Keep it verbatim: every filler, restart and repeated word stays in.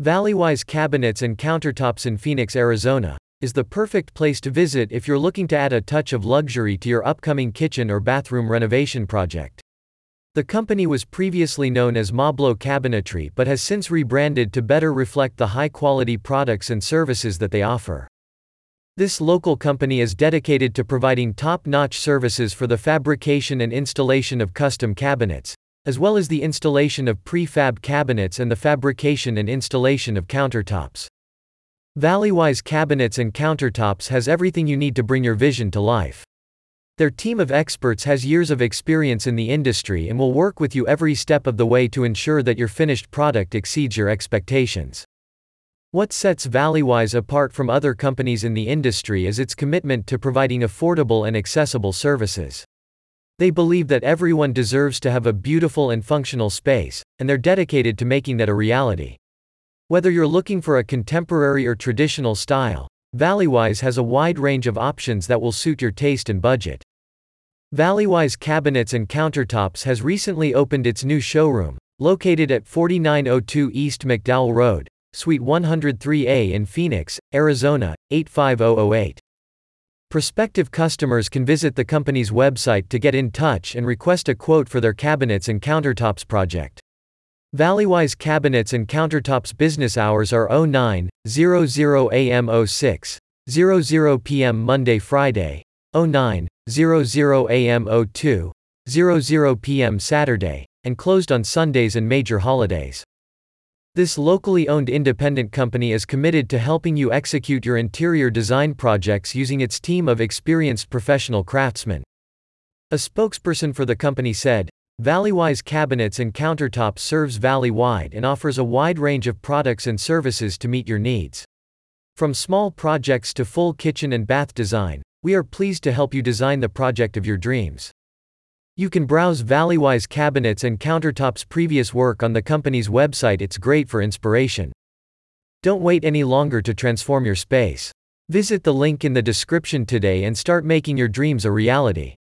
Valleywise Cabinets and Countertops in Phoenix, Arizona, is the perfect place to visit if you're looking to add a touch of luxury to your upcoming kitchen or bathroom renovation project. The company was previously known as Moblo Cabinetry but has since rebranded to better reflect the high-quality products and services that they offer. This local company is dedicated to providing top-notch services for the fabrication and installation of custom cabinets, as well as the installation of prefab cabinets and the fabrication and installation of countertops. Valleywise Cabinets and Countertops has everything you need to bring your vision to life. Their team of experts has years of experience in the industry and will work with you every step of the way to ensure that your finished product exceeds your expectations. What sets Valleywise apart from other companies in the industry is its commitment to providing affordable and accessible services. They believe that everyone deserves to have a beautiful and functional space, and they're dedicated to making that a reality. Whether you're looking for a contemporary or traditional style, Valleywise has a wide range of options that will suit your taste and budget. Valleywise Cabinets and Countertops has recently opened its new showroom, located at forty-nine oh two East McDowell Road, Suite one oh three A in Phoenix, Arizona, eight five oh oh eight. Prospective customers can visit the company's website to get in touch and request a quote for their cabinets and countertops project. Valleywise Cabinets and Countertops business hours are oh nine hundred A M oh six hundred P M Monday-Friday, oh nine hundred A M oh two hundred P M Saturday, and closed on Sundays and major holidays. This locally owned independent company is committed to helping you execute your interior design projects using its team of experienced professional craftsmen. A spokesperson for the company said, "Valleywise Cabinets and Countertops serves Valley-wide and offers a wide range of products and services to meet your needs. From small projects to full kitchen and bath design, we are pleased to help you design the project of your dreams." You can browse Valleywise Cabinets and Countertops' previous work on the company's website. It's great for inspiration. Don't wait any longer to transform your space. Visit the link in the description today and start making your dreams a reality.